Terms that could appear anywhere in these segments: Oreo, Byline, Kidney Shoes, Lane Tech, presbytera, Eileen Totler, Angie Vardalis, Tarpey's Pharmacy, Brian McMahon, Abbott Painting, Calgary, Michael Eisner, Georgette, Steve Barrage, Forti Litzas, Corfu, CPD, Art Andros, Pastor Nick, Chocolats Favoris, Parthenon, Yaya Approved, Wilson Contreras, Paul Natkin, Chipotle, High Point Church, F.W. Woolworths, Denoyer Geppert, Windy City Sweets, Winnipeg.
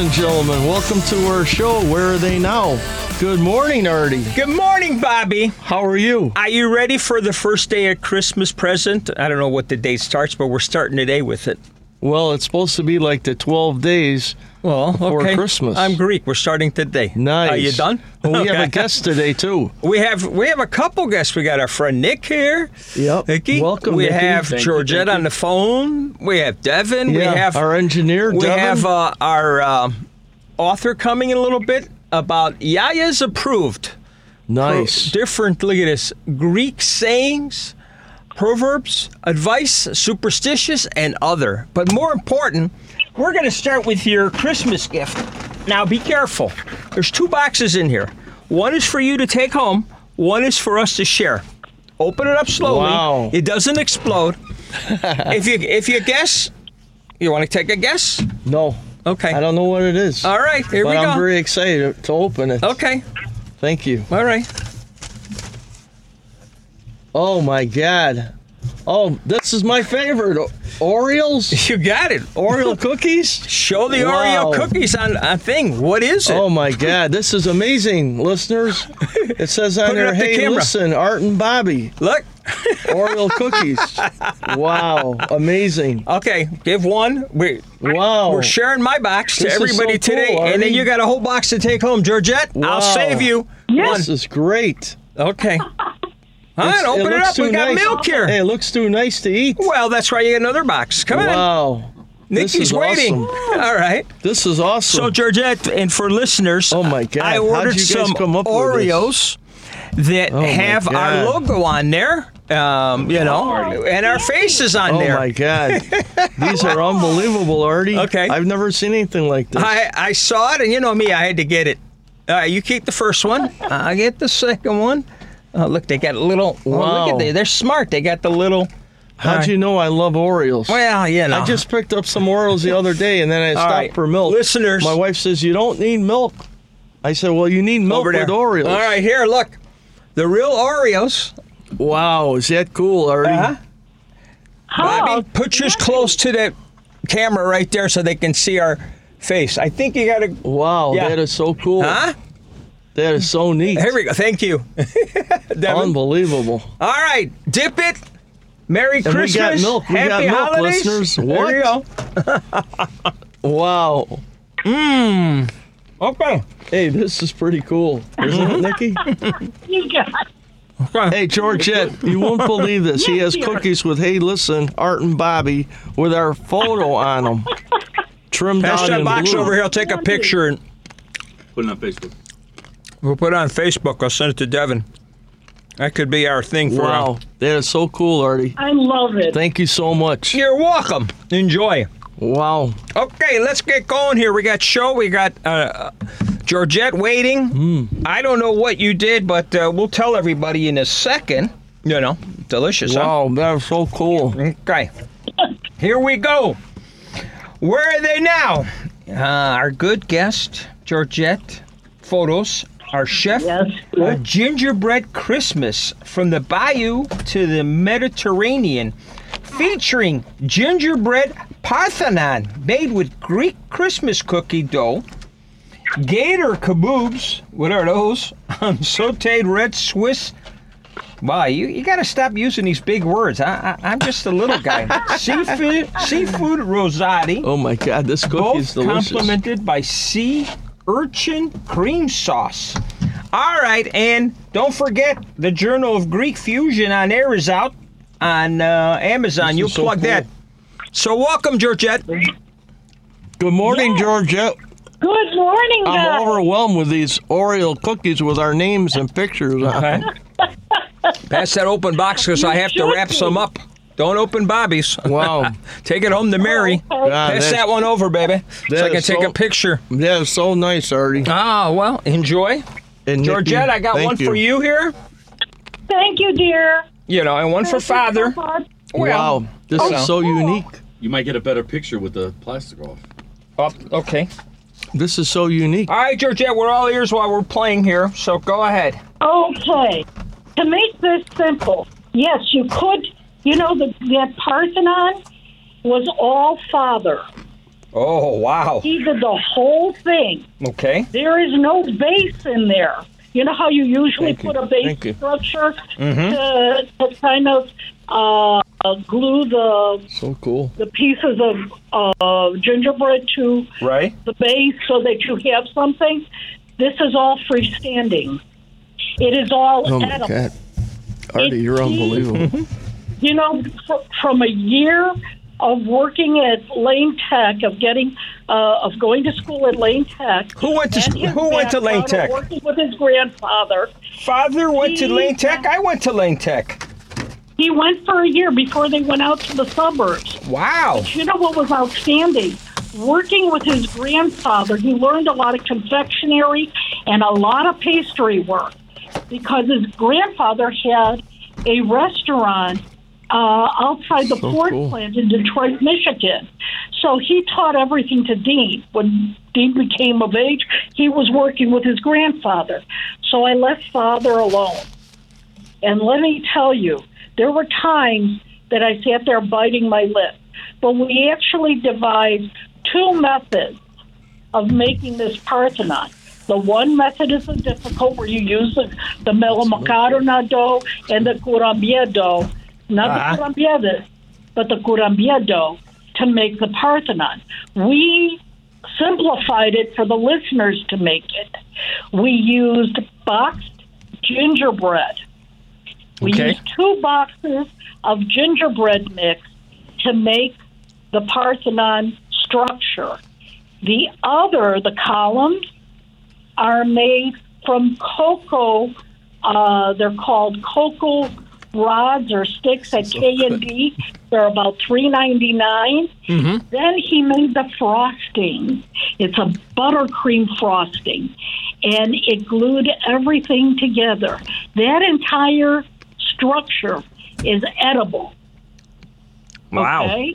and gentlemen, welcome to our show. Where are they now? Good morning, Artie. Good morning, Bobby. How are you? Are you ready for the first day of Christmas present? I don't know what the date starts, but we're starting today with it. Well, it's supposed to be like the 12 days before Christmas. I'm Greek. We're starting today. Nice. Are you done? Well, we have a guest today, too. We have a couple guests. We got our friend Nick here. Yep. Nicky. Welcome, We Nicky. Have Thank Georgette you. On the phone. We have Devin. Yeah, we have our engineer, Devin. We have our author coming in a little bit about Yaya's Approved. Nice. Different, look at this, Greek sayings, proverbs, advice, superstitious, and other. But more important, we're going to start with your Christmas gift. Now, be careful. There's two boxes in here. One is for you to take home. One is for us to share. Open it up slowly. Wow. It doesn't explode. If you guess, you want to take a guess? No. Okay. I don't know what it is. All right. Here we go. I'm very excited to open it. Okay. Thank you. All right. Oh, my God. Oh, this is my favorite. Oreos? You got it. Oreo cookies? Show the Oreo cookies on a thing. What is it? Oh, my God. This is amazing, listeners. It says on there, hey, listen, Art and Bobby. Look. Oreo cookies. Wow. Amazing. Okay. Give one. Wow. We're sharing my box to everybody today. Cool, and then you got a whole box to take home. Georgette, wow. I'll save you. Yes. This is great. Okay. All right, open it up. We got milk here. Hey, it looks too nice to eat. Well, that's why you get another box. Come on. Wow. Nikki's waiting. Awesome. All right. This is awesome. So, Georgette, and for listeners, oh my God. I ordered some Oreos that have our logo on there, and our faces on there. Oh, my God. These are unbelievable, Artie. Okay. I've never seen anything like this. I saw it, and you know me, I had to get it. All right, you keep the first one. I get the second one. Oh, look, they got a little... Wow. Look at they're smart. They got the little... How'd you know I love Oreos? Well, you know. I just picked up some Oreos the other day, and then I stopped for milk. Listeners. My wife says, you don't need milk. I said, well, you need milk with Oreos. All right, here, look. The real Oreos. Wow, is that cool, Artie? Uh-huh. Bobby, put yours close to the camera right there so they can see our face. I think you got to... Wow, that is so cool. Huh? That is so neat. Here we go. Thank you. Unbelievable. All right. Dip it. Merry Christmas. We got milk. Happy holidays. Listeners. What? There you go. Wow. Mmm. Okay. Hey, this is pretty cool. Isn't it, Nikki? You got it. Okay. Hey, Georgette, you won't believe this. He has cookies with, hey, listen, Art and Bobby with our photo on them. Trimmed out in blue. Pass that box over here. I'll take a picture and put it on Facebook. We'll put it on Facebook. I'll send it to Devin. That could be our thing for now. Wow. That is so cool, Artie. I love it. Thank you so much. You're welcome. Enjoy. Wow. Okay, let's get going here. We got show. We got Georgette waiting. Mm. I don't know what you did, but we'll tell everybody in a second. You know, delicious, wow, huh? That is so cool. Okay. Here we go. Where are they now? Our good guest, Georgette. Photos. Our chef, a gingerbread Christmas from the bayou to the Mediterranean, featuring gingerbread Parthenon made with Greek Christmas cookie dough, gator kaboobs, what are those, sauteed red Swiss. Wow, you got to stop using these big words. I'm just a little guy. Seafood rosati. Oh my God, this cookie is delicious. Both complemented by sea urchin cream sauce. All right, and don't forget the Journal of Greek Fusion on air is out on Amazon. You plug that. So welcome, Georgette. Good morning, Georgette. Good morning, guys. I'm overwhelmed with these Oreo cookies with our names and pictures on them. Pass that open box because I have to wrap some up. Don't open Bobby's. Wow. Take it home to Mary. Pass that one over, baby, so I can take a picture. That is so nice, Artie. Ah, well, enjoy. And Georgette, Nikki, I got one for you here. Thank you, dear. You know, and one for Father. So wow, this is so unique. You might get a better picture with the plastic off. Oh, okay. This is so unique. All right, Georgette, we're all ears while we're playing here, so go ahead. Okay. To make this simple, yes, you could... You know, the Parthenon was all Father. Oh, wow. He did the whole thing. Okay. There is no base in there. You know how you usually put a base structure to kind of glue the the pieces of gingerbread to the base so that you have something? This is all freestanding. It is all edible. God. Artie, you're unbelievable. You know, from a year of working at Lane Tech, of getting, of going to school at Lane Tech. Who went to school? Who went to Lane Tech? Working with his grandfather. Father went to Lane Tech. I went to Lane Tech. He went for a year before they went out to the suburbs. Wow! But you know what was outstanding? Working with his grandfather, he learned a lot of confectionery and a lot of pastry work because his grandfather had a restaurant outside the port plant in Detroit, Michigan. So he taught everything to Dean. When Dean became of age, he was working with his grandfather. So I left Father alone. And let me tell you, there were times that I sat there biting my lip. But we actually devised two methods of making this Parthenon. The one method is difficult, where you use the Melamocarna dough and the Curambia dough. Not the curambiadas, but the curambia dough to make the Parthenon. We simplified it for the listeners to make it. We used boxed gingerbread. We used two boxes of gingerbread mix to make the Parthenon structure. The other, the columns, are made from cocoa. They're called cocoa rods or sticks at K&D. They're about $3.99. Then he made the frosting. It's a buttercream frosting, and it glued everything together. That entire structure is edible. Wow. Okay?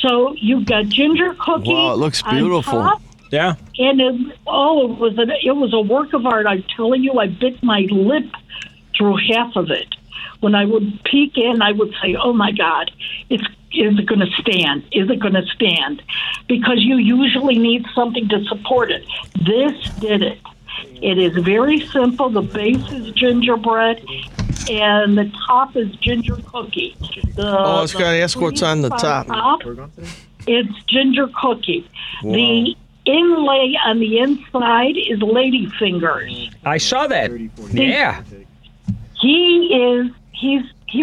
So you've got ginger cookies. Wow, it looks beautiful. On top. Yeah. And it was a work of art. I'm telling you, I bit my lip through half of it. When I would peek in, I would say, oh, my God, is it going to stand? Is it going to stand? Because you usually need something to support it. This did it. It is very simple. The base is gingerbread, and the top is ginger cookie. I was going to ask what's on the top. It's ginger cookie. Wow. The inlay on the inside is ladyfingers. I saw that. Yeah. He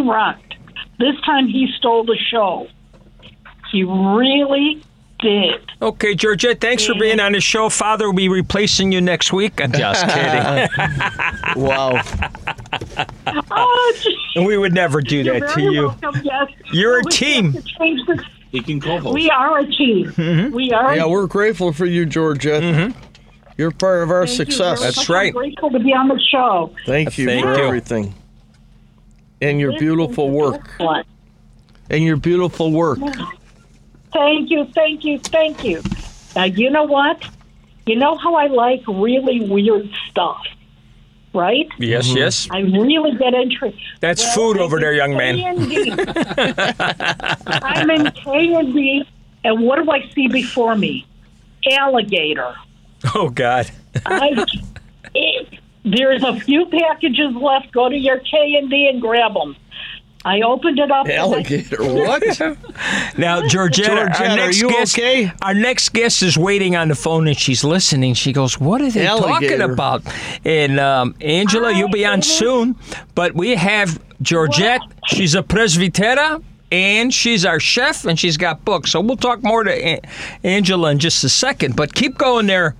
rocked. This time he stole the show. He really did. Okay, Georgette, thanks for being on the show. Father will be replacing you next week. I'm just kidding. Wow. And we would never do that to you. Welcome, yes. You're a team. He can co-host. We are a team. We are. Yeah, we're grateful for you, Georgette. You're part of our success. That's right. I'm grateful to be on the show. Thank you for everything. And your beautiful work. And your beautiful work. Thank you, thank you, thank you. Now, you know what? You know how I like really weird stuff, right? Yes, yes. I really get interested. That's food over there, young man. I'm in K&D, and what do I see before me? Alligator. Oh, God. There's a few packages left. Go to your K&D and grab them. I opened it up. Alligator, what? Now, Georgette, our next guest is waiting on the phone, and she's listening. She goes, what are they talking about? And, Angela, you'll be on soon. But we have Georgette. Well, she's a presbytera. And she's our chef, and she's got books. So we'll talk more to Angela in just a second. But keep going there,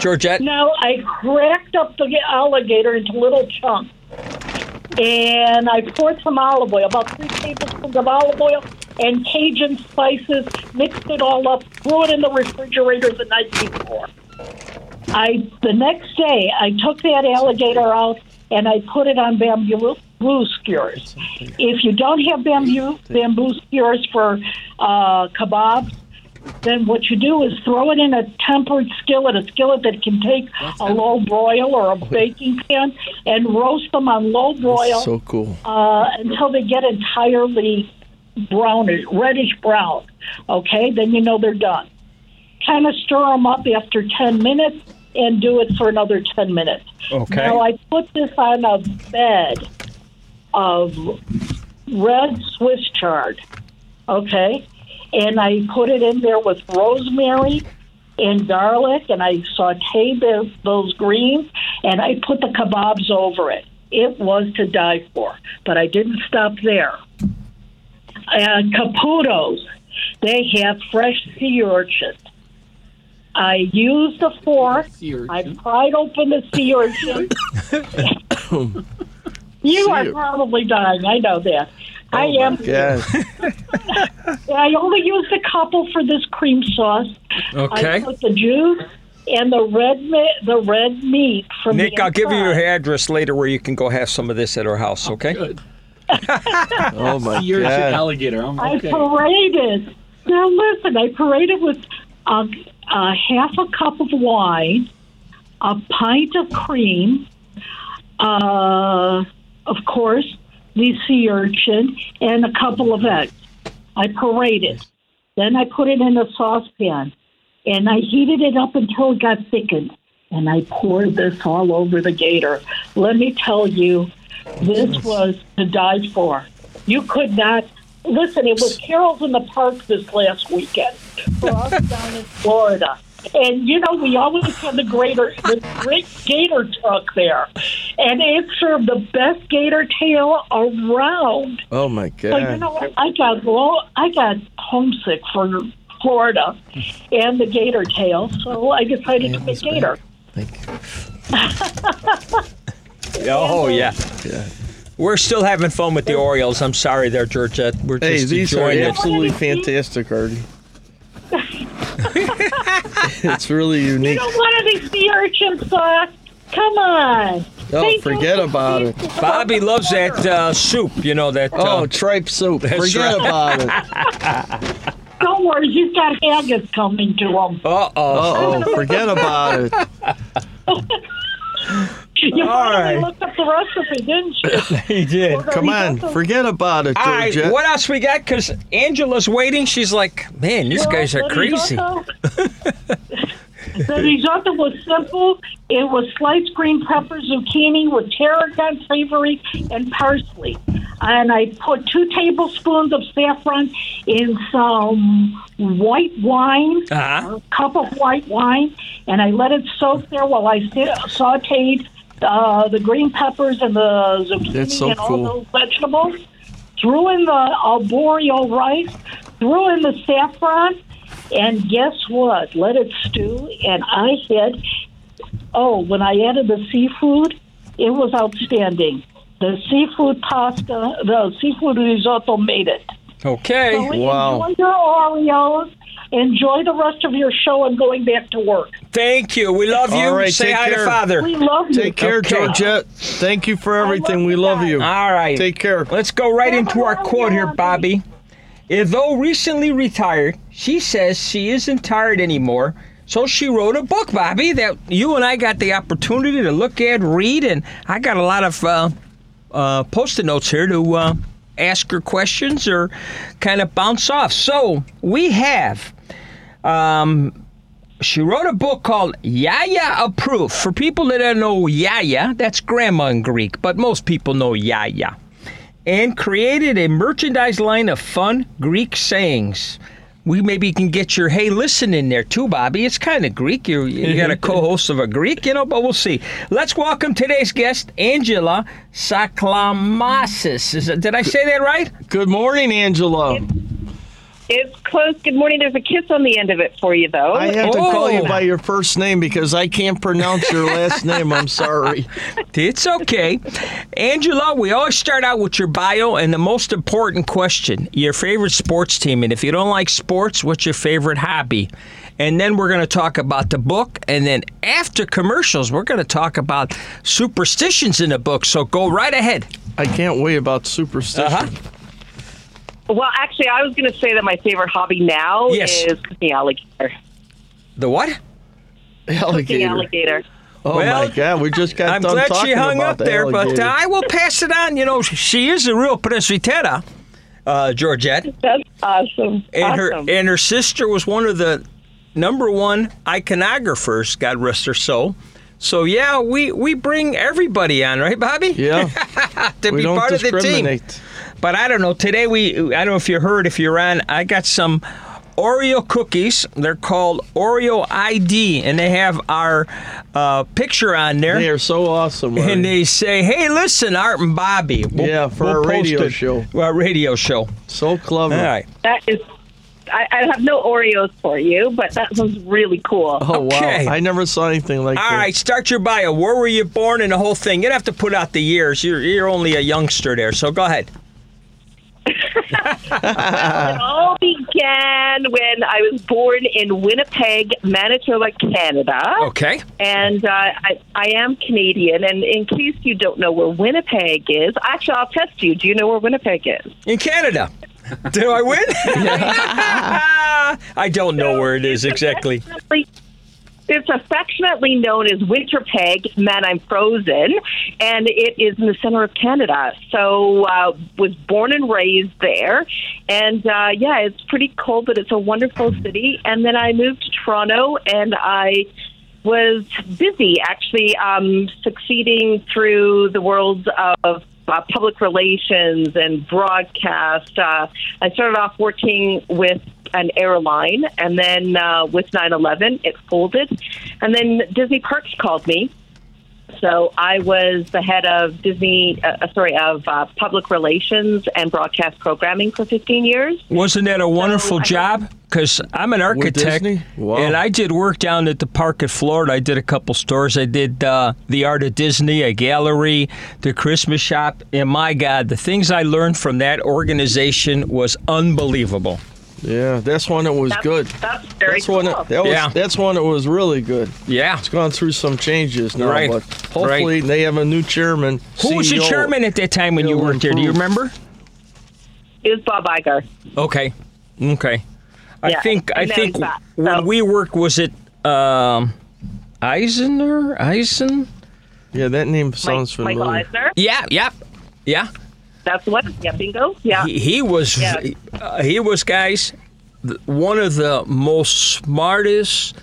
Georgette. Now, I cracked up the alligator into little chunks. And I poured some olive oil, about 3 tablespoons of olive oil and Cajun spices, mixed it all up, threw it in the refrigerator the night before. The next day, I took that alligator out, and I put it on bamboo skewers. If you don't have bamboo skewers for kebabs, then what you do is throw it in a tempered skillet, a skillet that can take a low broil or a baking pan, and roast them on low broil until they get entirely brownish, reddish brown. Okay, then you know they're done. kind of stir them up after 10 minutes and do it for another 10 minutes. Okay. Now, I put this on a bed of red Swiss chard, okay? And I put it in there with rosemary and garlic, and I sauteed those greens, and I put the kebabs over it. It was to die for, but I didn't stop there. Caputo's, they have fresh sea urchins. I used a fork. I pried open the sea urchin. You are probably dying. I know that. Oh, I am. I only used a couple for this cream sauce. Okay. I put the juice and the red meat from Nick, the I'll give you your address later where you can go have some of this at our house, okay? Oh, good. Oh, my God. Alligator. Okay. I paraded. Now, listen, I paraded with a half a cup of wine, a pint of cream, of course, the sea urchin, and a couple of eggs. I paraded. Then I put it in a saucepan, and I heated it up until it got thickened, and I poured this all over the gator. Let me tell you, this was to die for. You could not. Listen, it was Carol's in the Park this last weekend for us down in Florida. And, you know, we always had the great gator truck there. And it served the best gator tail around. Oh, my God. So, you know, I got homesick for Florida and the gator tail, so I decided to make gator. Thank you. Oh, yeah. Yeah. We're still having fun with the Oreos. I'm sorry there, Georgette. We're just these enjoying are absolutely fantastic, Artie. It's really unique. You don't want any sea urchin sauce? Come on. Oh, forget about it. Bobby loves that soup, you know, that... tripe soup. Forget about it. Don't worry, he's got haggis coming to him. Uh-oh. Forget about it. You finally looked up the recipe, didn't you? He did. Come on, forget about it, Georgia. Right, what else we got? Because Angela's waiting. She's like, man, these guys are crazy. The risotto was simple. It was sliced green pepper zucchini with tarragon, savory, and parsley. And I put 2 tablespoons of saffron in some white wine, a cup of white wine, and I let it soak there while I sauteed the green peppers and the zucchini and all those vegetables. Threw in the arboreal rice, threw in the saffron, and guess what? Let it stew, and I had, when I added the seafood, it was outstanding. The seafood pasta, the seafood risotto made it. Okay. So enjoy your Oreos. Enjoy the rest of your show and going back to work. Thank you. We love you. All right, say hi to Father. We love you. Take care, Georgette. Thank you for everything. We love you. All right. Take care. Let's go right into our quote here, Bobby. Though recently retired, she says she isn't tired anymore, so she wrote a book, Bobby, that you and I got the opportunity to look at, read, and I got a lot of Post-it notes here to ask her questions or kind of bounce off. So we have, she wrote a book called Yaya Approved. For people that don't know Yaya, that's grandma in Greek, but most people know Yaya. And created a merchandise line of fun Greek sayings. We maybe can get your hey listen in there too, Bobby. It's kind of Greek. You got a co-host of a Greek, you know, but we'll see. Let's welcome today's guest, Angela Saklamasis. Did I say that right? Good morning, Angela. It's close. Good morning. There's a kiss on the end of it for you, though. I have to call you by your first name because I can't pronounce your last name. I'm sorry. It's okay. Angela, we always start out with your bio and the most important question, your favorite sports team. And if you don't like sports, what's your favorite hobby? And then we're going to talk about the book. And then after commercials, we're going to talk about superstitions in the book. So go right ahead. I can't wait about superstitions. Uh-huh. Well, actually, I was going to say that my favorite hobby now is the alligator. The what? Alligator. The alligator. My God, we just got done talking about the alligator. I'm glad she hung up there, but I will pass it on. You know, she is a real presvitera, Georgette. That's awesome. And her sister was one of the number one iconographers, God rest their soul. So, yeah, we bring everybody on, right, Bobby? Yeah. To be part of the team. But I don't know. Today, I don't know if you heard, if you're on, I got some Oreo cookies. They're called Oreo ID, and they have our picture on there. They are so awesome. Right? And they say, hey, listen, Art and Bobby. Our radio show. So clever. All right. That is... I have no Oreos for you, but that sounds really cool. Oh, okay. Wow. I never saw anything like that. All right, start your bio. Where were you born and the whole thing? You don't have to put out the years. You're only a youngster there, so go ahead. It all began when I was born in Winnipeg, Manitoba, Canada. Okay. And I am Canadian, and in case you don't know where Winnipeg is, actually, I'll test you. Do you know where Winnipeg is? In Canada. Do I win? I don't know where it is exactly. It's affectionately known as Winterpeg, man, I'm frozen, and it is in the center of Canada. So was born and raised there, and yeah, it's pretty cold, but it's a wonderful city. And then I moved to Toronto, and I was busy actually succeeding through the world of public relations and broadcast. I started off working with an airline, and then with 9/11, it folded. And then Disney Parks called me. So I was the head of public relations and broadcast programming for 15 years. Wasn't that a wonderful job? Because I'm an architect, and I did work down at the park in Florida. I did a couple stores. I did the Art of Disney, a gallery, the Christmas shop. And my God, the things I learned from that organization was unbelievable. Yeah, that's one that was good. That's one that was really good. Yeah. It's gone through some changes now, but hopefully they have a new chairman. Who was your chairman at that time when you worked there? Do you remember? It was Bob Iger. Okay. When we worked, was it Eisner? Eisen? Yeah, that name sounds familiar. Michael Eisner? Yeah. That's what. Yeah, bingo. Yeah. He was. Yeah. He was, guys, one of the most smartest.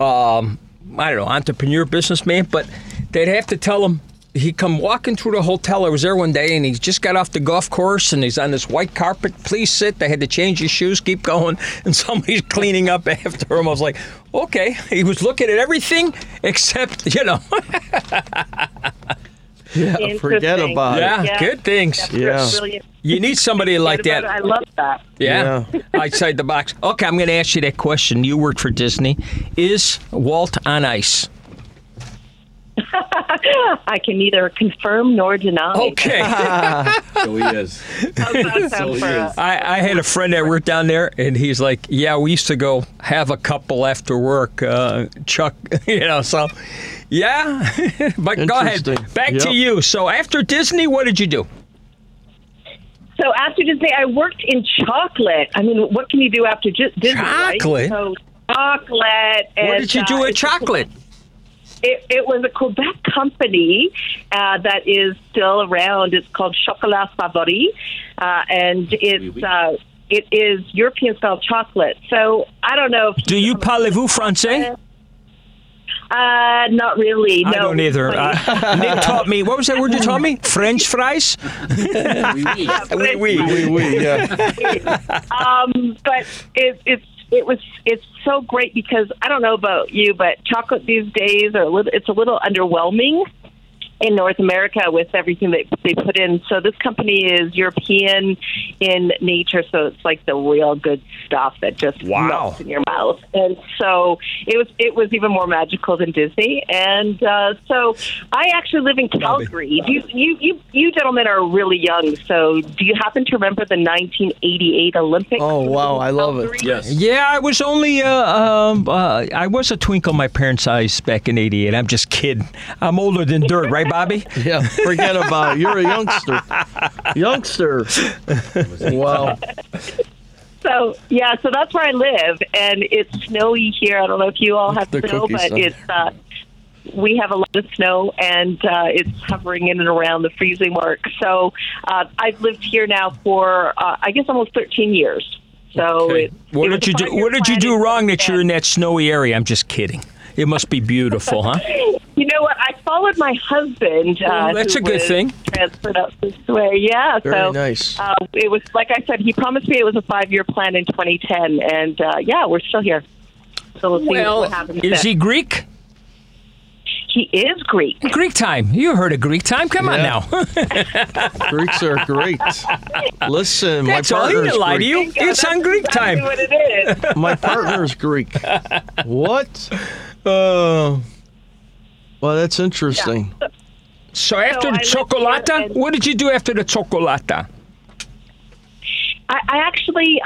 Entrepreneur, businessman. But they'd have to tell him. He come walking through the hotel. I was there one day, and he just got off the golf course, and he's on this white carpet. Please sit. They had to change his shoes, keep going, and somebody's cleaning up after him. I was like, okay. He was looking at everything except, Yeah, forget about it. Yeah, good things. Yeah. You need somebody like that. I love that. Yeah. Outside the box. Okay, I'm going to ask you that question. You worked for Disney. Is Walt on ice? I can neither confirm nor deny. Okay. So he is. I had a friend that worked down there, and he's like, yeah, we used to go have a couple after work, Chuck, so... Yeah, but go ahead. Back to you. So after Disney, what did you do? So after Disney, I worked in chocolate. I mean, what can you do after Disney? Chocolate? Right? So chocolate. And, what did you do at chocolate? It was a Quebec company that is still around. It's called Chocolats Favoris, and it's... it is European-style chocolate. So I don't know if... Do you parlez-vous français? Not really. No. I don't either. Nick taught me. What was that word you taught me? French fries. Oui. Yeah. But it's so great because I don't know about you, but chocolate these days it's a little underwhelming in North America with everything that they put in. So this company is European in nature, so it's like the real good stuff that just melts in your mouth. And so it was even more magical than Disney. And so I actually live in Calgary. You gentlemen are really young, so do you happen to remember the 1988 Olympics? Oh, wow, I love it. Yes. Yeah, I was only I was a twinkle in my parents' eyes back in 88. I'm just kidding. I'm older than dirt, right? Bobby? Yeah, forget about it. You're a youngster. Wow. So, yeah, so that's where I live, and it's snowy here. I don't know if you all have snow, but we have a lot of snow, and it's hovering in and around the freezing mark. So I've lived here now for, I guess, almost 13 years. So okay. What did you do wrong that you're in that snowy area? I'm just kidding. It must be beautiful, huh? You know what? I followed my husband. Well, that's a good thing. Transferred up this way, yeah. Very nice. It was like I said. He promised me it was a 5-year plan in 2010, and yeah, we're still here. So we'll see what happens. Is he Greek? He is Greek. Greek time. You heard of Greek time. Come on now. Greeks are great. Listen, that's my partner's Greek. That's all. Lie to you. It's on Greek time. What it is. My partner's Greek. What? Well, that's interesting. Yeah. So after the chocolata, what did you do after the chocolata? I actually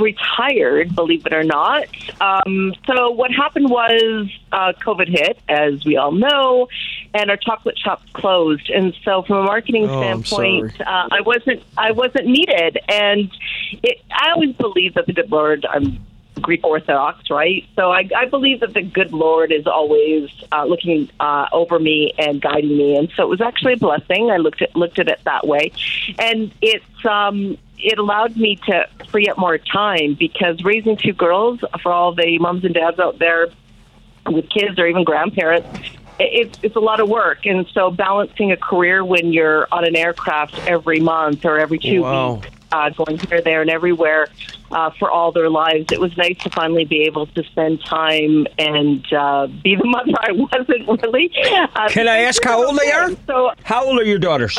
retired, believe it or not. So what happened was COVID hit, as we all know, and our chocolate shop closed. And so from a marketing standpoint, I wasn't needed. And I always believe that the good Lord, I'm Greek Orthodox, right? So I believe that the good Lord is always looking over me and guiding me. And so it was actually a blessing. I looked at it that way. And it allowed me to free up more time, because raising two girls, for all the moms and dads out there with kids or even grandparents, it's a lot of work. And so balancing a career when you're on an aircraft every month or every 2 weeks, going here, there, and everywhere for all their lives, it was nice to finally be able to spend time and be the mother I wasn't really. Can I ask how old they are? So, how old are your daughters?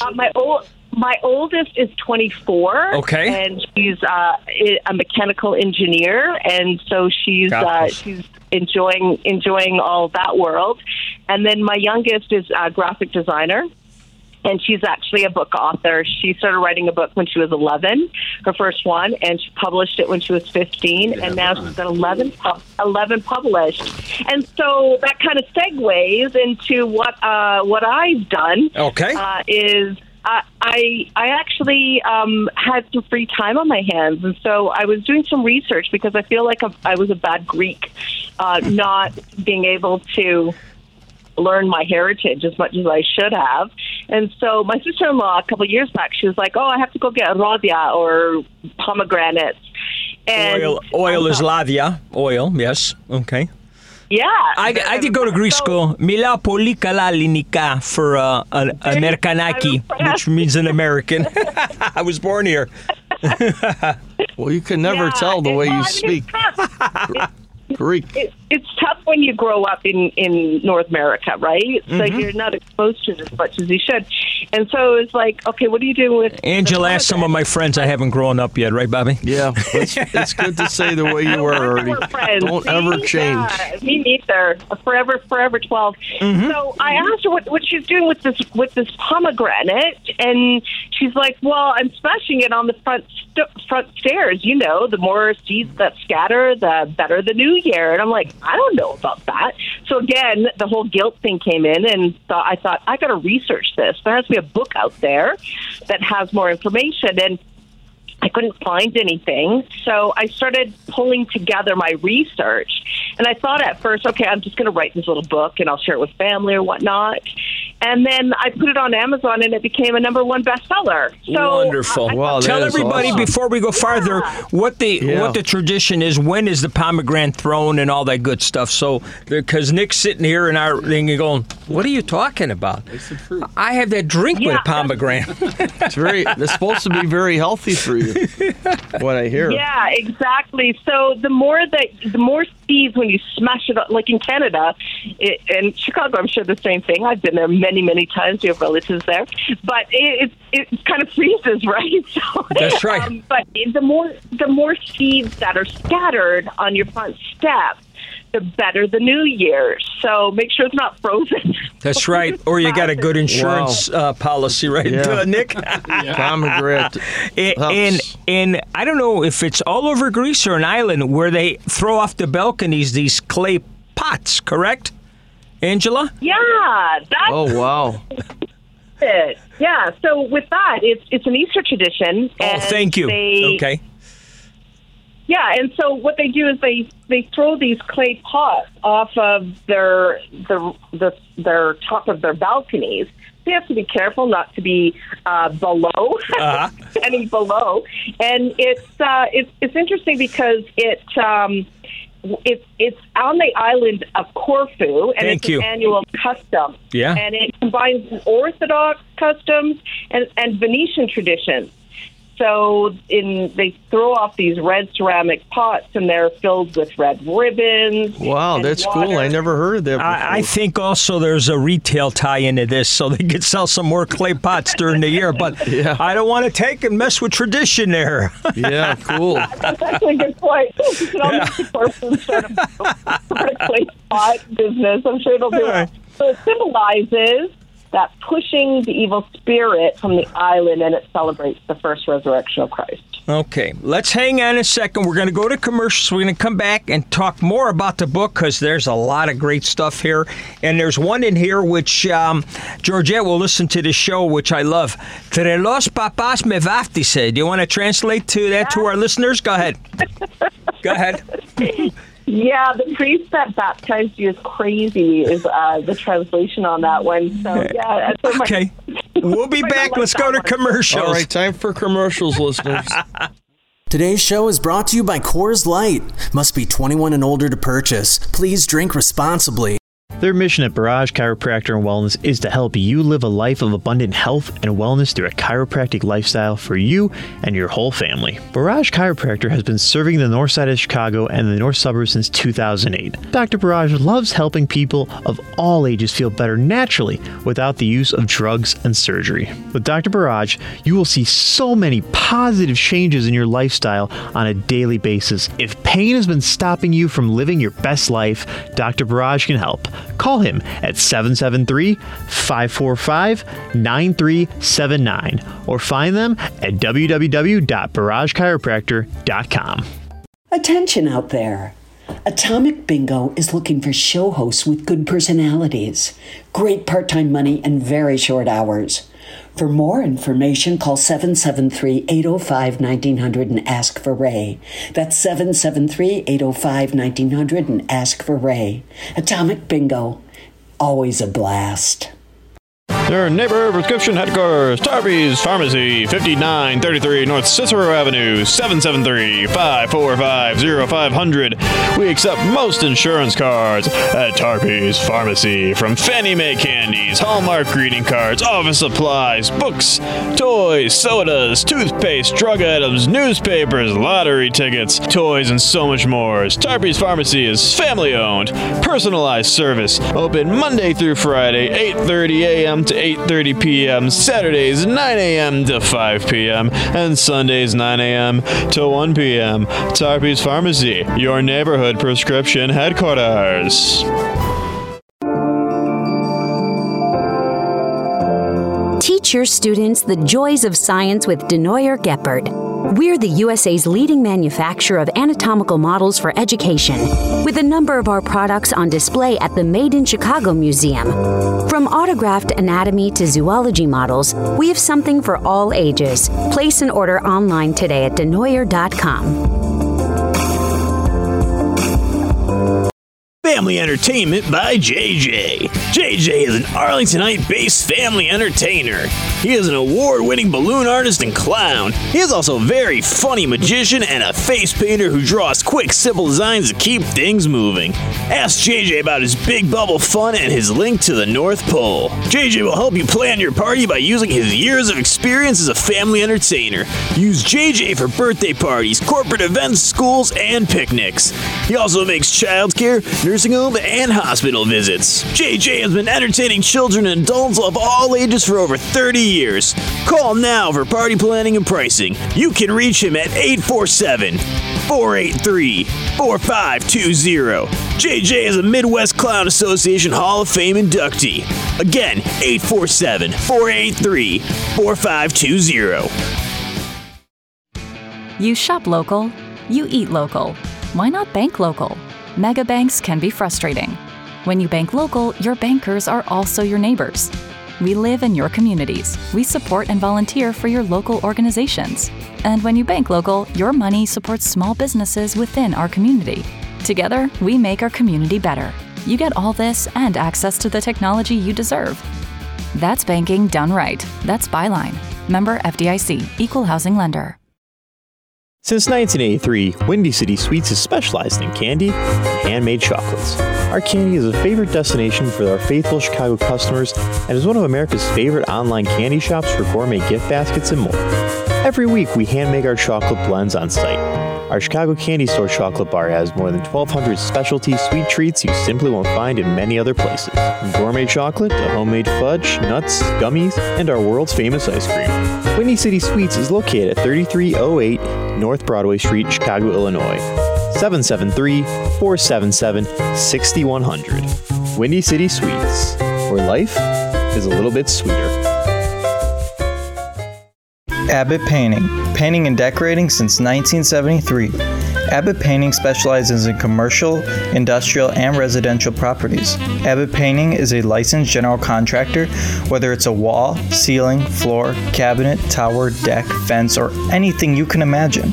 My oldest is 24, okay, and she's a mechanical engineer, and so she's enjoying all that world. And then my youngest is a graphic designer, and she's actually a book author. She started writing a book when she was 11, her first one, and she published it when she was 15, and now she's got 11 published. And so that kind of segues into what I've done. Okay, is. I actually had some free time on my hands, and so I was doing some research, because I feel like I was a bad Greek, not being able to learn my heritage as much as I should have. And so my sister-in-law, a couple of years back, she was like, I have to go get rodia, or pomegranates. And oil is lavia. Oil, yes. Okay. Yeah. I did go to Greek school. Mila Polikalalinka for Amerikanaki, which means an American. I was born here. Well, you can never tell the way you speak. Greek. It's tough when you grow up in North America, right? Mm-hmm. So you're not exposed to it as much as you should. And so it's like, okay, what do you do with... Angela asked some of my friends. I haven't grown up yet, right, Bobby? Yeah. It's good to say the way you were already. Don't ever change. Yeah, me neither. Forever 12. Mm-hmm. So I asked her what she's doing with this pomegranate, and she's like, well, I'm smashing it on the front stairs. You know, the more seeds that scatter, the better the new year. And I'm like, I don't know about that. So again, the whole guilt thing came in, and I thought, I got to research this. There has to be a book out there that has more information, and I couldn't find anything. So I started pulling together my research, and I thought at first, okay, I'm just going to write this little book, and I'll share it with family or whatnot. And then I put it on Amazon, and it became a #1 bestseller. So wonderful! Wow, tell everybody awesome. Before we go farther what the tradition is. When is the pomegranate thrown and all that good stuff? So because Nick's sitting here and I thing going, what are you talking about? It's the fruit. I have that drink with a pomegranate. It's supposed to be very healthy for you. What I hear. Yeah, exactly. So the more seeds when you smash it up, like in Canada, and Chicago, I'm sure the same thing. I've been there many times. We have relatives there, but it kind of freezes, right? So, that's right. But the more seeds that are scattered on your front step, the better the new year. So make sure it's not frozen. That's right. Or you got a good insurance policy, right, Nick? Pomegranate. And I don't know if it's all over Greece or an island where they throw off the balconies these clay pots, correct? Angela? Yeah. Oh, wow. It. Yeah. So with that, it's an Easter tradition. Oh, thank you. They, okay. Yeah, and so what they do is they throw these clay pots off of their top of their balconies. They have to be careful not to be below, any below. And it's interesting because it's on the island of Corfu, and it's an annual custom. Yeah. And it combines Orthodox customs and Venetian traditions. So they throw off these red ceramic pots, and they're filled with red ribbons. Wow, that's cool. I never heard of that before. I think also there's a retail tie into this, so they could sell some more clay pots during the year. But yeah. I don't want to take and mess with tradition there. Yeah, cool. That's actually a good point. You can almost start a clay pot business. I'm sure it'll do it. So it symbolizes that pushing the evil spirit from the island, and it celebrates the first resurrection of Christ. Okay, let's hang on a second. We're going to go to commercials. We're going to come back and talk more about the book because there's a lot of great stuff here. And there's one in here which Georgette will listen to the show, which I love. Tre los papas me baptice. Do you want to translate that to our listeners? Go ahead. Go ahead. Yeah, the priest that baptized you is crazy is the translation on that one. So, yeah. Okay. We'll be back. Let's go to commercials. All right, time for commercials, listeners. Today's show is brought to you by Coors Light. Must be 21 and older to purchase. Please drink responsibly. Their mission at Barrage Chiropractor and Wellness is to help you live a life of abundant health and wellness through a chiropractic lifestyle for you and your whole family. Barrage Chiropractor has been serving the north side of Chicago and the north suburbs since 2008. Dr. Barrage loves helping people of all ages feel better naturally without the use of drugs and surgery. With Dr. Barrage, you will see so many positive changes in your lifestyle on a daily basis. If pain has been stopping you from living your best life, Dr. Barrage can help. Call him at 773-545-9379 or find them at www.barragechiropractor.com. Attention out there. Atomic Bingo is looking for show hosts with good personalities, great part-time money, and very short hours. For more information, call 773-805-1900 and ask for Ray. That's 773-805-1900 and ask for Ray. Atomic Bingo, always a blast. Their neighbor prescription headquarters, Tarpey's Pharmacy, 5933 North Cicero Avenue, 773-545-0500. We accept most insurance cards at Tarpey's Pharmacy, from Fannie Mae candies, Hallmark greeting cards, office supplies, books, toys, sodas, toothpaste, drug items, newspapers, lottery tickets, toys, and so much more. Tarpey's Pharmacy is family-owned, personalized service, open Monday through Friday, 8:30 a.m. to 8:30 p.m., Saturdays 9 a.m. to 5 p.m., and Sundays 9 a.m. to 1 p.m. Tarpey's Pharmacy, your neighborhood prescription headquarters. Teach your students the joys of science with Denoyer Geppert. We're the USA's leading manufacturer of anatomical models for education, with a number of our products on display at the Made in Chicago Museum. From autographed anatomy to zoology models, we have something for all ages. Place an order online today at denoyer.com. Family entertainment by JJ. JJ is an Arlingtonite-based family entertainer. He is an award-winning balloon artist and clown. He is also a very funny magician and a face painter who draws quick, simple designs to keep things moving. Ask JJ about his big bubble fun and his link to the North Pole. JJ will help you plan your party by using his years of experience as a family entertainer. Use JJ for birthday parties, corporate events, schools, and picnics. He also makes childcare, nursing home, and hospital visits. JJ has been entertaining children and adults of all ages for over 30 years. Call now for party planning and pricing. You can reach him at 847-483-4520. JJ is a Midwest Clown Association Hall of Fame inductee. Again, 847-483-4520. You shop local, you eat local. Why not bank local? Mega banks can be frustrating. When you bank local, your bankers are also your neighbors. We live in your communities. We support and volunteer for your local organizations. And when you bank local, your money supports small businesses within our community. Together, we make our community better. You get all this and access to the technology you deserve. That's banking done right. That's Byline. Member FDIC, Equal Housing Lender. Since 1983, Windy City Sweets has specialized in candy and handmade chocolates. Our candy is a favorite destination for our faithful Chicago customers and is one of America's favorite online candy shops for gourmet gift baskets and more. Every week, we hand-make our chocolate blends on site. Our Chicago Candy Store chocolate bar has more than 1,200 specialty sweet treats you simply won't find in many other places. From gourmet chocolate to homemade fudge, nuts, gummies, and our world's famous ice cream. Windy City Sweets is located at 3308 North Broadway Street, Chicago, Illinois, 773-477-6100. Windy City Sweets, where life is a little bit sweeter. Abbott Painting, painting and decorating since 1973. Abbott Painting specializes in commercial, industrial, and residential properties. Abbott Painting is a licensed general contractor, whether it's a wall, ceiling, floor, cabinet, tower, deck, fence, or anything you can imagine.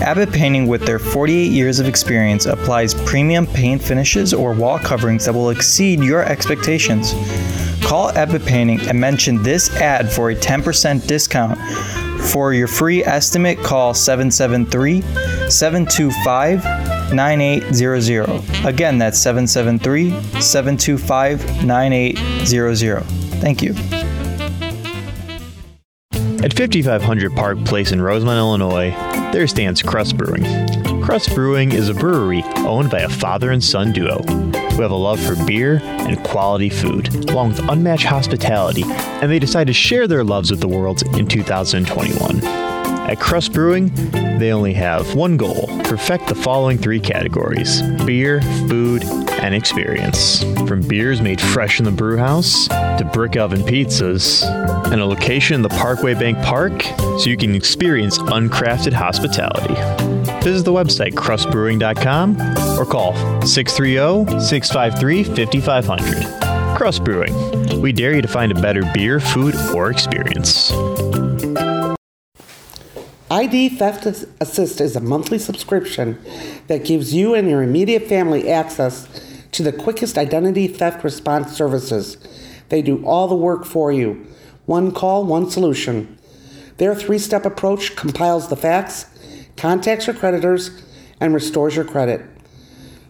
Abbott Painting, with their 48 years of experience, applies premium paint finishes or wall coverings that will exceed your expectations. Call Abbott Painting and mention this ad for a 10% discount. For your free estimate, call 773-725-9800. Again, that's 773-725-9800. Thank you. At 5500 Park Place in Rosemont, Illinois, there stands Crust Brewing. Crust Brewing is a brewery owned by a father and son duo who have a love for beer and quality food, along with unmatched hospitality, and they decide to share their loves with the world in 2021. At Crust Brewing, they only have one goal: perfect the following three categories: beer, food, and experience. From beers made fresh in the brew house, to brick oven pizzas, and a location in the Parkway Bank Park so you can experience uncrafted hospitality. Visit the website crustbrewing.com or call 630-653-5500. Crust Brewing. We dare you to find a better beer, food, or experience. ID Theft Assist is a monthly subscription that gives you and your immediate family access to the quickest identity theft response services. They do all the work for you. One call, one solution. Their three-step approach compiles the facts, contacts your creditors, and restores your credit.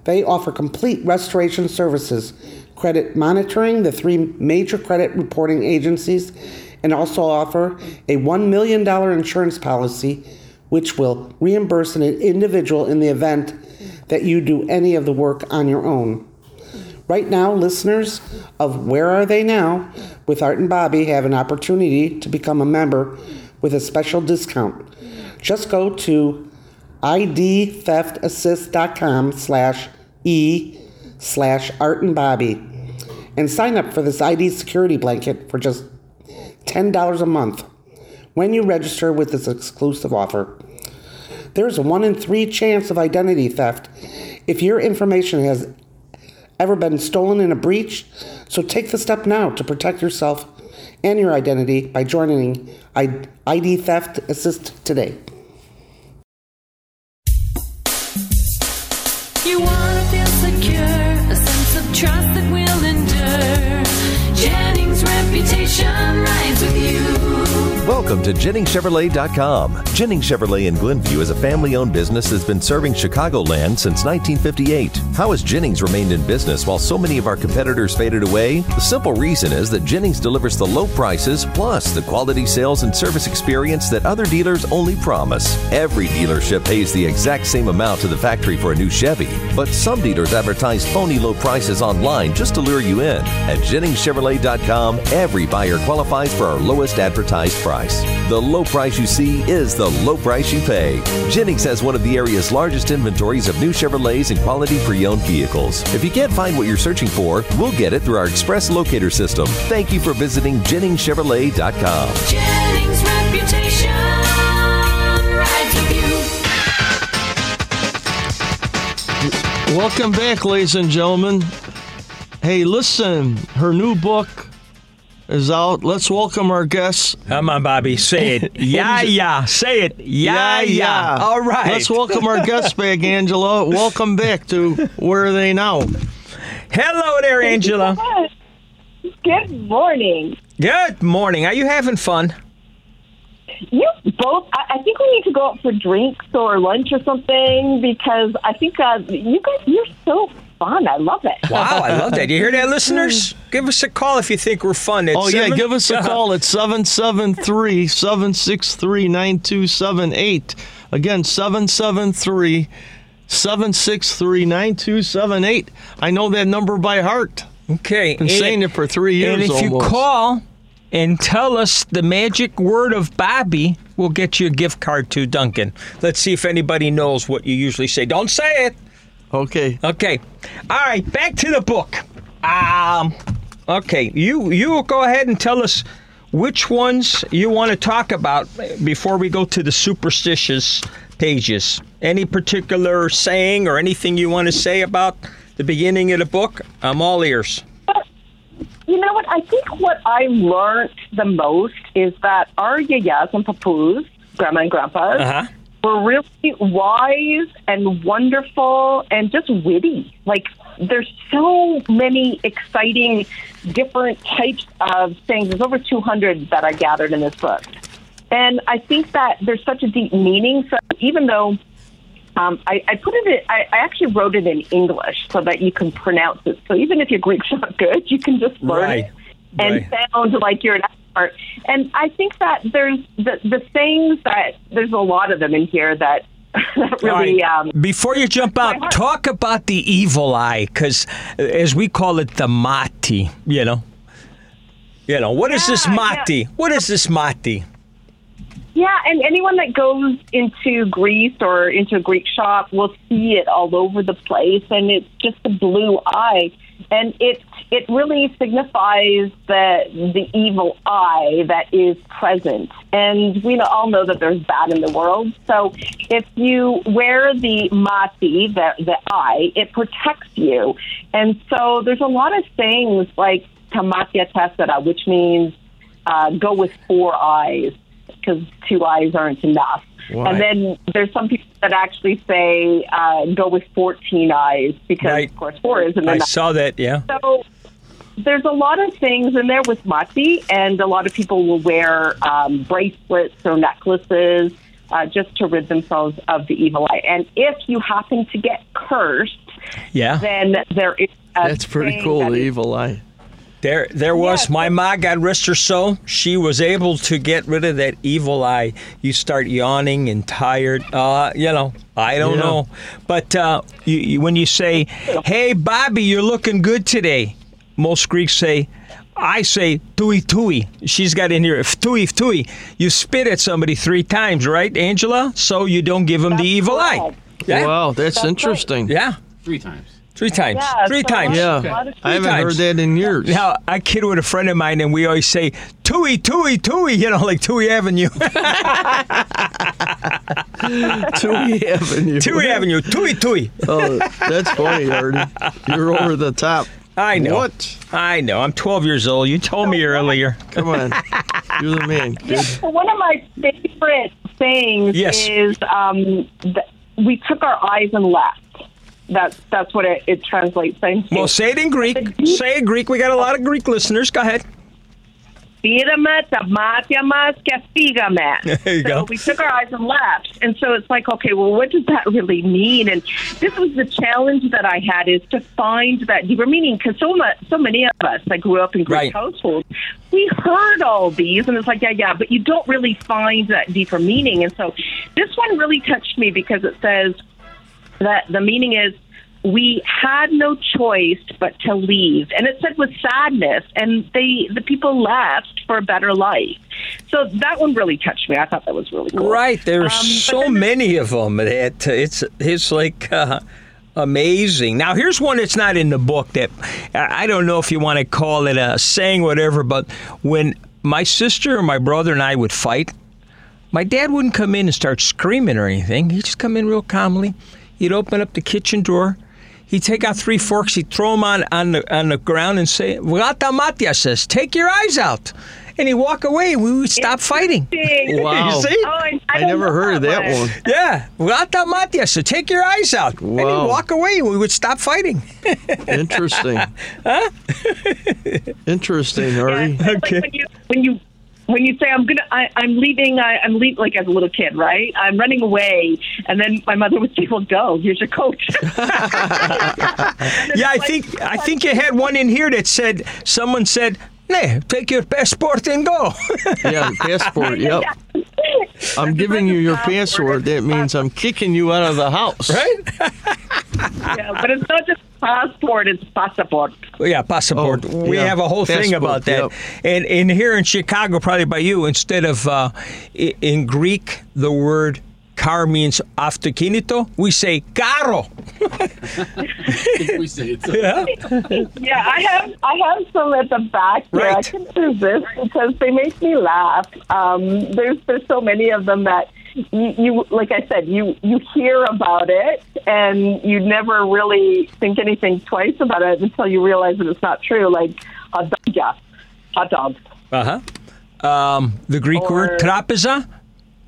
They offer complete restoration services, credit monitoring, the three major credit reporting agencies, and also offer a $1 million insurance policy, which will reimburse an individual in the event that you do any of the work on your own. Right now, listeners of Where Are They Now with Art and Bobby have an opportunity to become a member with a special discount. Just go to idtheftassist.com/e/Art and Bobby and sign up for this ID security blanket for just $10 a month when you register with this exclusive offer. There's a 1 in 3 chance of identity theft if your information has ever been stolen in a breach, so take the step now to protect yourself and your identity by joining ID Theft Assist today. You want to feel secure, a sense of trust that will endure. Jennings' reputation rides with you. Welcome to JenningsChevrolet.com. Jennings Chevrolet in Glenview is a family-owned business that's been serving Chicagoland since 1958. How has Jennings remained in business while so many of our competitors faded away? The simple reason is that Jennings delivers the low prices plus the quality sales and service experience that other dealers only promise. Every dealership pays the exact same amount to the factory for a new Chevy, but some dealers advertise phony low prices online just to lure you in. At JenningsChevrolet.com, every buyer qualifies for our lowest advertised price. The low price you see is the low price you pay. Jennings has one of the area's largest inventories of new Chevrolets and quality pre-owned vehicles. If you can't find what you're searching for, we'll get it through our express locator system. Thank you for visiting JenningsChevrolet.com. Jennings' reputation rides with you. Welcome back, ladies and gentlemen. Hey, listen, her new book, is out. Let's welcome our guests. Come on, Bobby. Say it. Yaya. Say it. Yaya. All right. Let's welcome our guests back, Angela. Welcome back to Where Are They Now? Hello there, Angela. Good morning. Good morning. Are you having fun? You both. I think we need to go out for drinks or lunch or something, because I think you guys, you're so fun. I love it. Wow, I love that. You hear that, listeners? Give us a call if you think we're fun. It's give us a call at 773-763-9278. Again, 773-763-9278. I know that number by heart. Okay. I've been saying it for 3 years. And if you call and tell us the magic word of Bobby, we'll get you a gift card to Duncan. Let's see if anybody knows what you usually say. Don't say it. Okay. Okay. All right. Back to the book. Okay. You go ahead and tell us which ones you want to talk about before we go to the superstitious pages. Any particular saying or anything you want to say about the beginning of the book? I'm all ears. You know what? I think what I learned the most is that our yayas and papoos, grandma and grandpas, were really wise and wonderful and just witty. Like, there's so many exciting, different types of things. There's over 200 that I gathered in this book. And I think that there's such a deep meaning. So even though I actually wrote it in English so that you can pronounce it. So even if your Greek's not good, you can just learn it and sound like you're an expert. And I think that there's the things that there's a lot of them in here that, that really. Right. Before you jump out, talk about the evil eye, because as we call it, the mati. You know what is this mati? Yeah. What is this mati? Yeah, and anyone that goes into Greece or into a Greek shop will see it all over the place, and it's just the blue eye, and it really signifies the evil eye that is present, and we all know that there's bad in the world. So if you wear the mati, the eye, it protects you, and so there's a lot of things like tamatia tessera, which means go with four eyes, because two eyes aren't enough. Right. And then there's some people that actually say go with 14 eyes because, of course, four isn't enough. I saw that, yeah. So there's a lot of things in there with mati, and a lot of people will wear bracelets or necklaces just to rid themselves of the evil eye. And if you happen to get cursed, then there is a That's pretty cool, the evil eye. There was, my ma, God rest her soul, she was able to get rid of that evil eye. You start yawning and tired, I don't know. But when you say, hey, Bobby, you're looking good today, most Greeks say, I say, tui, tui. She's got in here, tui, tui. You spit at somebody 3 times, right, Angela? So you don't give them the evil eye. Yeah? Wow, that's interesting. Right. Yeah. 3 times. 3 times. Yeah, 3 times. I haven't heard that in years. Now, I kid with a friend of mine, and we always say, Tui, Tui, Tui, like Tui Avenue. Tui Avenue. Tui Avenue. Tui, Tui. Oh, that's funny, Artie. You're over the top. I know. What? I know. I'm 12 years old. You told me earlier. Come on. You're the man. Yeah, so one of my favorite things is we took our eyes and left. That's what it translates into. Well, say it in Greek. Say it in Greek. We got a lot of Greek listeners. Go ahead. There you go. So we took our eyes and left. And so it's like, okay, well, what does that really mean? And this was the challenge that I had, is to find that deeper meaning. Because so many of us that grew up in Greek households, we heard all these. And it's like, but you don't really find that deeper meaning. And so this one really touched me because it says, that the meaning is, we had no choice but to leave. And it said with sadness, and the people left for a better life. So that one really touched me. I thought that was really cool. Right. There are so many of them. It's like amazing. Now, here's one that's not in the book that I don't know if you want to call it a saying, whatever, but when my sister or my brother and I would fight, my dad wouldn't come in and start screaming or anything. He'd just come in real calmly. He'd open up the kitchen drawer. He'd take out three forks, he'd throw them on the ground and say, "Vrata Matya says, take your eyes out." And he'd walk away. We would stop fighting. Wow. You see? Oh, I never heard of that one. Yeah. Vrata Matya says, take your eyes out. Wow. And he'd walk away. We would stop fighting. Interesting. Huh? Interesting, Ari. Yeah, okay. Like when you say I'm leaving, like as a little kid, right? I'm running away, and then my mother would say, "Well, go. Here's your coat." Yeah, I think you had one in here that said someone said, "Nah, take your passport and go." Yeah, passport. Yep. I'm giving you your passport. That means I'm kicking you out of the house, right? Yeah, but it's not just passport, it's passport. Yeah, passport. Oh, we have a whole thing about that. Yep. And here in Chicago, probably by you, instead of in Greek, the word car means autokinito, we say caro. I think we say it. Yeah, I have some at the back there. Right. I can do this because they make me laugh. There's so many of them that you like I said, you hear about it and you never really think anything twice about it until you realize that it's not true. Like hot dog. Uh-huh. The Greek word trapeza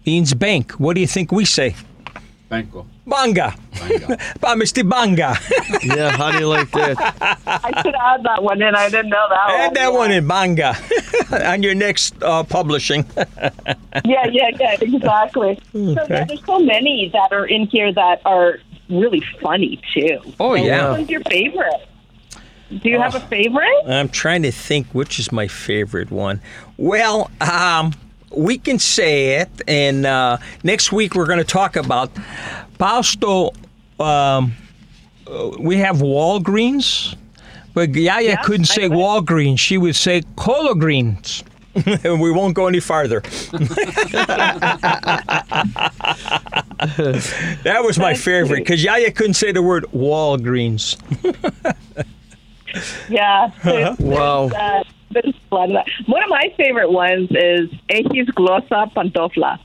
means bank. What do you think we say? Banco. Banga. Pamisti banga. Yeah, how do you like that? I should add that one in. I didn't know that one. Add that one in, banga, on your next publishing. yeah, exactly. Okay. So there's so many that are in here that are really funny, too. Oh, so yeah. Which one's your favorite? Do you have a favorite? I'm trying to think which is my favorite one. Well, we can say it, and next week we're going to talk about Pausto. We have Walgreens, but Yaya couldn't say Walgreens. She would say Cologreens. And we won't go any farther. That was my favorite, because Yaya couldn't say the word Walgreens. Yeah. Wow. One of my favorite ones is Ejis Glossa Pantofla.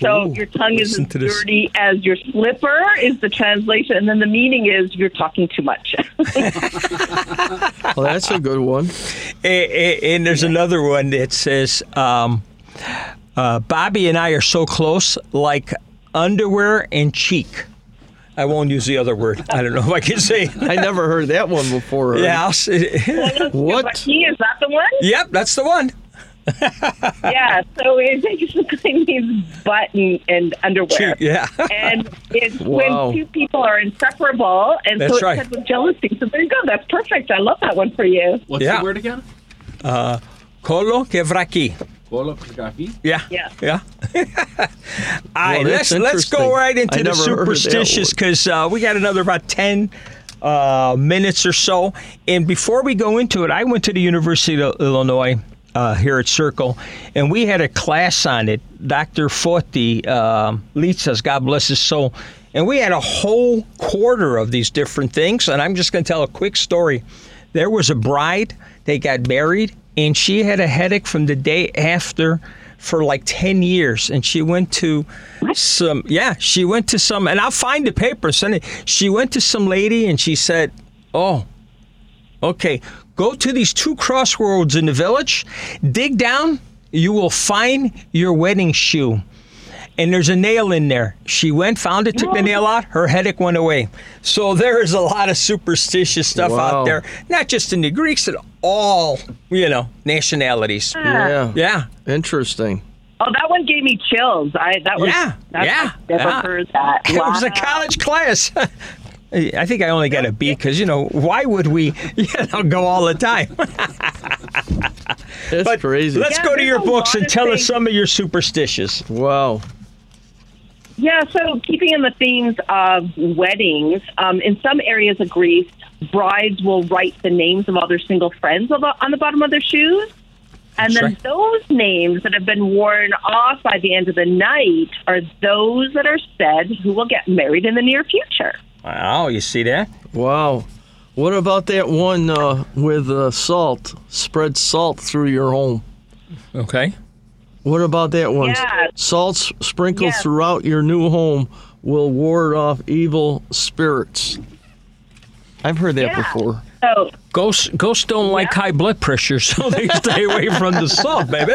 So your tongue is as dirty as your slipper is the translation, and then the meaning is you're talking too much. Well, that's a good one. And there's another one that says, Bobby and I are so close like underwear and cheek. I won't use the other word. I don't know if I can say it. I never heard that one before. Right? Yeah. What? Is that the one? Yep, that's the one. Yeah, so it basically means button and underwear. Yeah. And it's when two people are inseparable, and that's so it's said with jealousy. So there you go. That's perfect. I love that one for you. What's the word again? Kolo kevraki. Yeah. Yeah. All right, let's go right into the superstitious because we got another about 10 minutes or so. And before we go into it, I went to the University of Illinois here at Circle, and we had a class on it. Dr. Forti Litzas, God bless his soul. And we had a whole quarter of these different things. And I'm just going to tell a quick story. There was a bride. They got married. And she had a headache from the day after for like 10 years. And she went to some, and I'll find the paper, send it. She went to some lady and she said, okay, go to these two crossroads in the village, dig down, you will find your wedding shoe. And there's a nail in there. She went, found it, took the nail out. Her headache went away. So there is a lot of superstitious stuff out there, not just in the Greeks, in all nationalities. Yeah. Yeah. Interesting. Oh, that one gave me chills. I never heard that. Wow. It was a college class. I think I only got a B because why would we go all the time? That's crazy. Let's go to your books and tell us some of your superstitious. Wow. Yeah, so keeping in the themes of weddings, in some areas of Greece, brides will write the names of all their single friends on the bottom of their shoes. And then those names that have been worn off by the end of the night are those that are said who will get married in the near future. Wow, you see that? Wow. What about that one with salt? Spread salt through your home. Okay. What about that one? Yeah. Salt sprinkled throughout your new home will ward off evil spirits. I've heard that before. So, ghosts don't like high blood pressure, so they stay away from the salt, baby.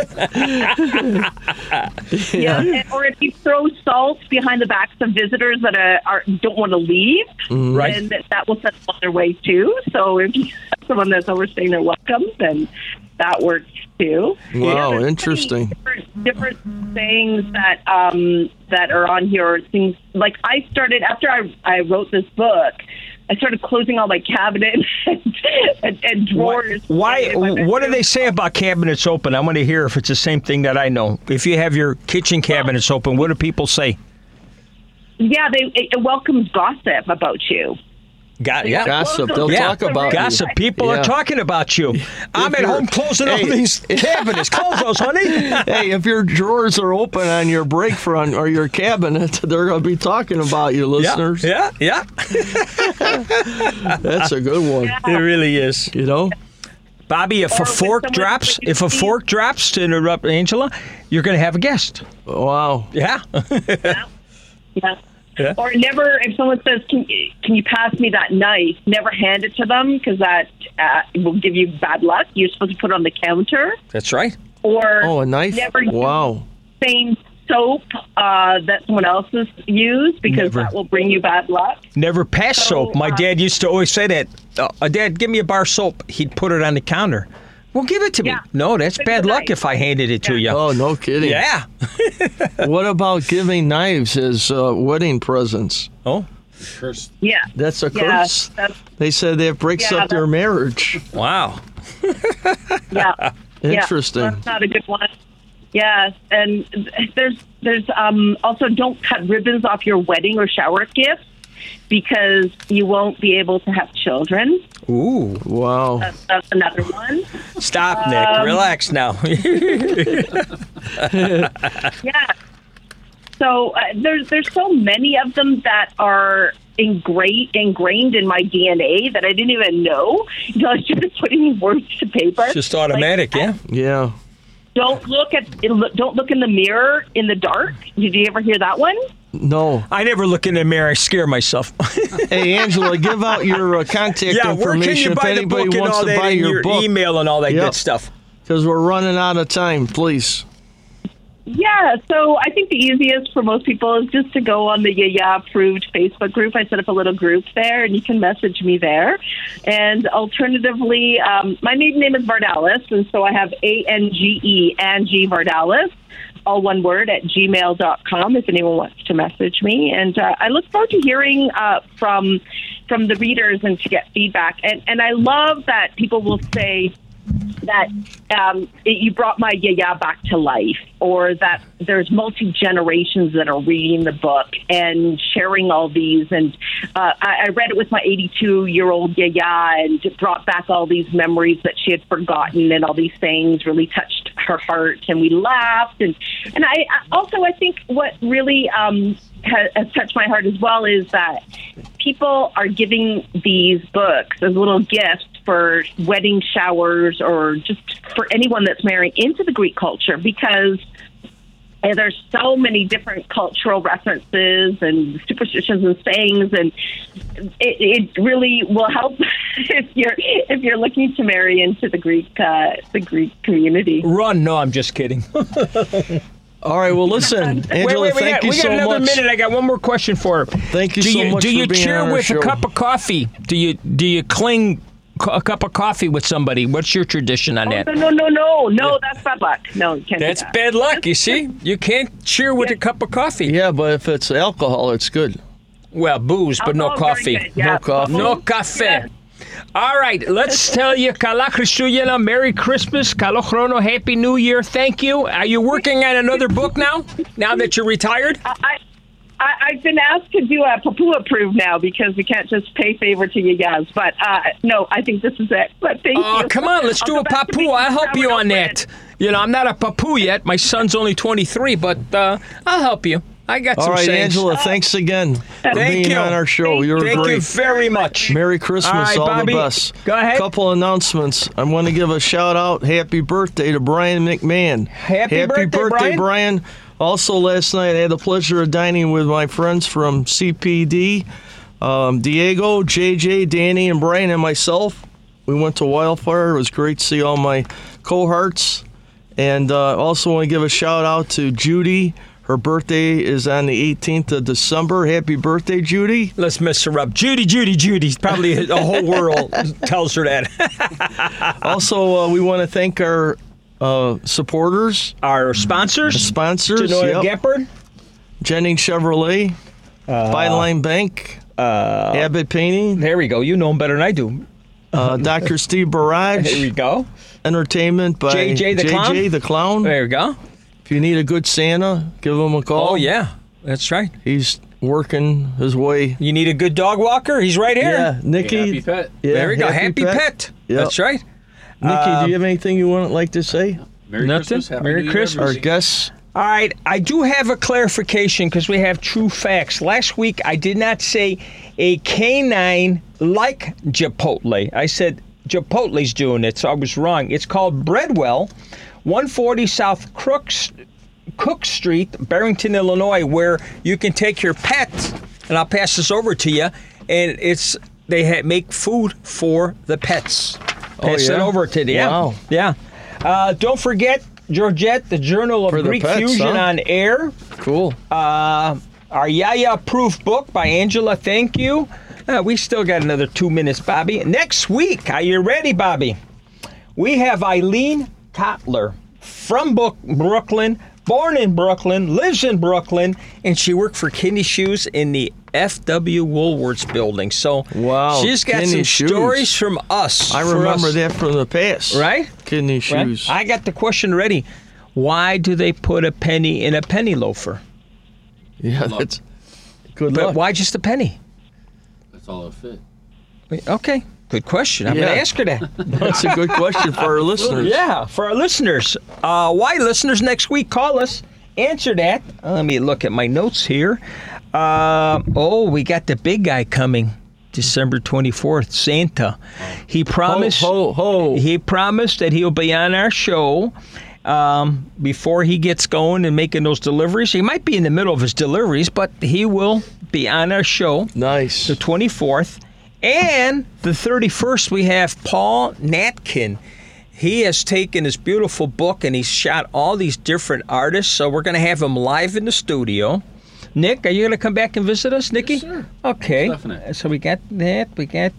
And, or if you throw salt behind the backs of visitors that don't want to leave, then that will set them on their way too. So if you have someone that's overstaying their welcome, then that works too. Wow, interesting. Different things that are on here. Things like I started after I wrote this book. I started closing all my cabinets and drawers. What do they say about cabinets open? I want to hear if it's the same thing that I know. If you have your kitchen cabinets open, what do people say? Yeah, it welcomes gossip about you. Gossip. They'll talk about gossip. You. People are talking about you. I'm at home closing all these cabinets. Close those, honey. Hey, if your drawers are open on your break front or your cabinet, they're going to be talking about you, listeners. Yeah. That's a good one. Yeah. It really is. You know, Bobby, if a fork drops, to interrupt Angela, you're going to have a guest. Wow. Yeah. Yeah. Yeah. Or never, if someone says, can you pass me that knife, never hand it to them because that will give you bad luck. You're supposed to put it on the counter. That's right. Or a knife? Never use the same soap that someone else has used because that will bring you bad luck. Never pass soap. My dad used to always say that. Dad, give me a bar of soap. He'd put it on the counter. Well, give it to me. No, that's bad luck if I handed it to you. Oh, no kidding. Yeah. What about giving knives as wedding presents? Oh. Curse. Yeah. That's a curse. They said that breaks up their marriage. Wow. Interesting. That's not a good one. Yeah, and there's also don't cut ribbons off your wedding or shower gifts because you won't be able to have children. Ooh, wow. That's another one. Stop, Nick. Relax now. So there's so many of them that are ingrained in my DNA that I didn't even know. I was just putting words to paper. It's just automatic, Yeah. Don't look in the mirror in the dark. Did you ever hear that one? No. I never look in the mirror. I scare myself. Hey, Angela, give out your contact information if anybody wants to buy your book. Your email and all that good stuff. Because we're running out of time, please. Yeah, so I think the easiest for most people is just to go on the Yaya Approved Facebook group. I set up a little group there, and you can message me there. And alternatively, my maiden name is Vardalis, and so I have A-N-G-E, Angie Vardalis. All one word at gmail.com if anyone wants to message me. And I look forward to hearing from the readers and to get feedback. And I love that people will say that you brought my yaya back to life, or that there's multi-generations that are reading the book and sharing all these. And I read it with my 82-year-old yaya and brought back all these memories that she had forgotten, and all these things really touched her heart, and we laughed. And I think what really has touched my heart as well is that people are giving these books as little gifts for wedding showers or just for anyone that's marrying into the Greek culture, because there's so many different cultural references and superstitions and sayings, and it really will help if you're looking to marry into the Greek community. Run! No, I'm just kidding. All right, well, listen, Angela, thank you so much. We got another minute. I got one more question for her. Thank you so much for being on our show. Do you cheer with a cup of coffee? Do you cling a cup of coffee with somebody? What's your tradition on that? No, that's bad luck. No, you can't. That's bad luck, you see? You can't cheer with a cup of coffee. Yeah, but if it's alcohol, it's good. Well, booze, but no coffee. No coffee. No cafe. All right, let's tell you, Kala Christuyena, Merry Christmas, Kalochrono, Happy New Year, thank you. Are you working on another book now that you're retired? I've been asked to do a Papua Proof now because we can't just pay favor to you guys. But no, I think this is it. But thank you. Oh, come on, let's do a Papua. I'll help you on that. You know, I'm not a Papua yet. My son's only 23, but I'll help you. I got some sayings. All right, Angela, thanks again for being on our show. You're great. Thank you very much. Merry Christmas, all the best. Go ahead. A couple announcements. I want to give a shout-out. Happy birthday to Brian McMahon. Happy birthday, Brian. Also, last night, I had the pleasure of dining with my friends from CPD. Diego, JJ, Danny, and Brian, and myself. We went to Wildfire. It was great to see all my cohorts. And I also want to give a shout out to Judy. Her birthday is on the 18th of December. Happy birthday, Judy. Let's mess her up. Judy, Judy, Judy. Probably the whole world tells her that. Also, we want to thank our supporters. Our sponsors. Denoyer Geppert. Jennings Chevrolet. Byline Bank. Abbott Painting. There we go. You know them better than I do. Dr. Steve Barrage. There we go. Entertainment by JJ the Clown. There we go. If you need a good Santa, give him a call. Oh, yeah. That's right. He's working his way. You need a good dog walker? He's right here. Yeah, Nikki. Happy Pet. Yeah, there we go. Happy Pet. Yep. That's right. Nikki, do you have anything you wouldn't like to say? Merry Christmas. Our guests. All right, I do have a clarification because we have true facts. Last week, I did not say a canine like Chipotle. I said Chipotle's doing it, so I was wrong. It's called Breadwell, 140 South Cook Street, Barrington, Illinois, where you can take your pet, and I'll pass this over to you, and it's they make food for the pets. Pass it over to you. Yeah. Don't forget, Georgette, the Journal of Greek Fusion on Air. Cool. Our Yaya Approved book by Angela. Thank you. We still got another 2 minutes, Bobby. Next week, are you ready, Bobby? We have Eileen Totler from Brooklyn, born in Brooklyn, lives in Brooklyn, and she worked for Kidney Shoes in the F.W. Woolworths building. So she's got some stories from us. I remember that from the past. Right? Kidney Shoes. Right? I got the question ready. Why do they put a penny in a penny loafer? Yeah, that's good luck. But why just a penny? That's all it fit. Okay. Good question. I'm going to ask her that. That's a good question for our listeners. Yeah, for our listeners. Why listeners next week? Call us. Answer that. Let me look at my notes here. We got the big guy coming December 24th, Santa. He promised He promised that he'll be on our show before he gets going and making those deliveries. He might be in the middle of his deliveries, but he will be on our show. Nice. The 24th. And the 31st, we have Paul Natkin. He has taken his beautiful book and he's shot all these different artists. So we're going to have him live in the studio. Nick, are you going to come back and visit us, Nikki? Yes, sir. Okay. Definitely. So we got that. We got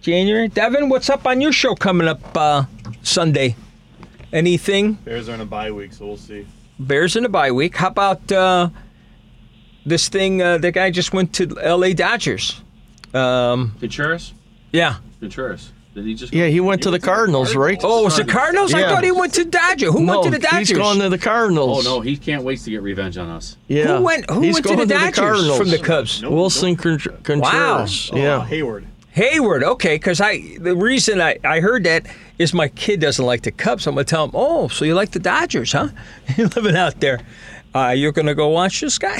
January. Devin, what's up on your show coming up Sunday? Anything? Bears are in a bye week, so we'll see. Bears in a bye week. How about this thing? The guy just went to L.A. Dodgers. Contreras? Yeah. Contreras. Did he just? Yeah, he went to the Cardinals, right? Oh, it was the Cardinals? Yeah. I thought he went to Dodger. Who went to the Dodgers? He's going to the Cardinals. Oh, no, he can't wait to get revenge on us. Yeah. Who went to the Dodgers from the Cubs? Wilson Contreras. Wow. Yeah. Hayward, okay, because the reason I heard that is my kid doesn't like the Cubs. I'm going to tell him, oh, so you like the Dodgers, huh? You're living out there. You're going to go watch this guy?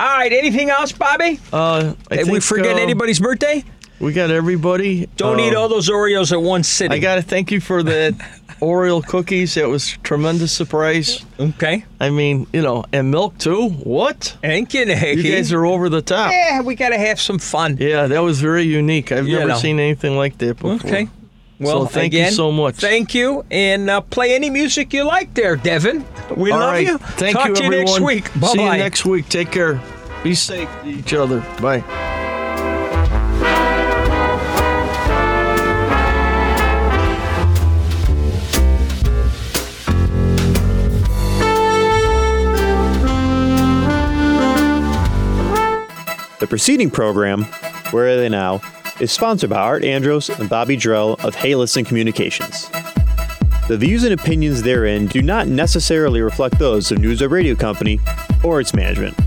All right, anything else, Bobby? Did we forget anybody's birthday? We got everybody. Don't eat all those Oreos at one sitting. I got to thank you for the Oreo cookies. It was a tremendous surprise. Okay. I mean, and milk too. What? You guys are over the top. Yeah, we got to have some fun. Yeah, that was very unique. I've never seen anything like that before. Okay. Well, thank you so much. Thank you, and play any music you like there, Devin. We love you. Thank you, everyone. Talk to you next week. Bye-bye. See you next week. Take care. Be safe to each other. Bye. The preceding program, Where Are They Now?, is sponsored by Art Andros and Bobby Drell of Hey Listen Communications. The views and opinions therein do not necessarily reflect those of News Web Radio Company or its management.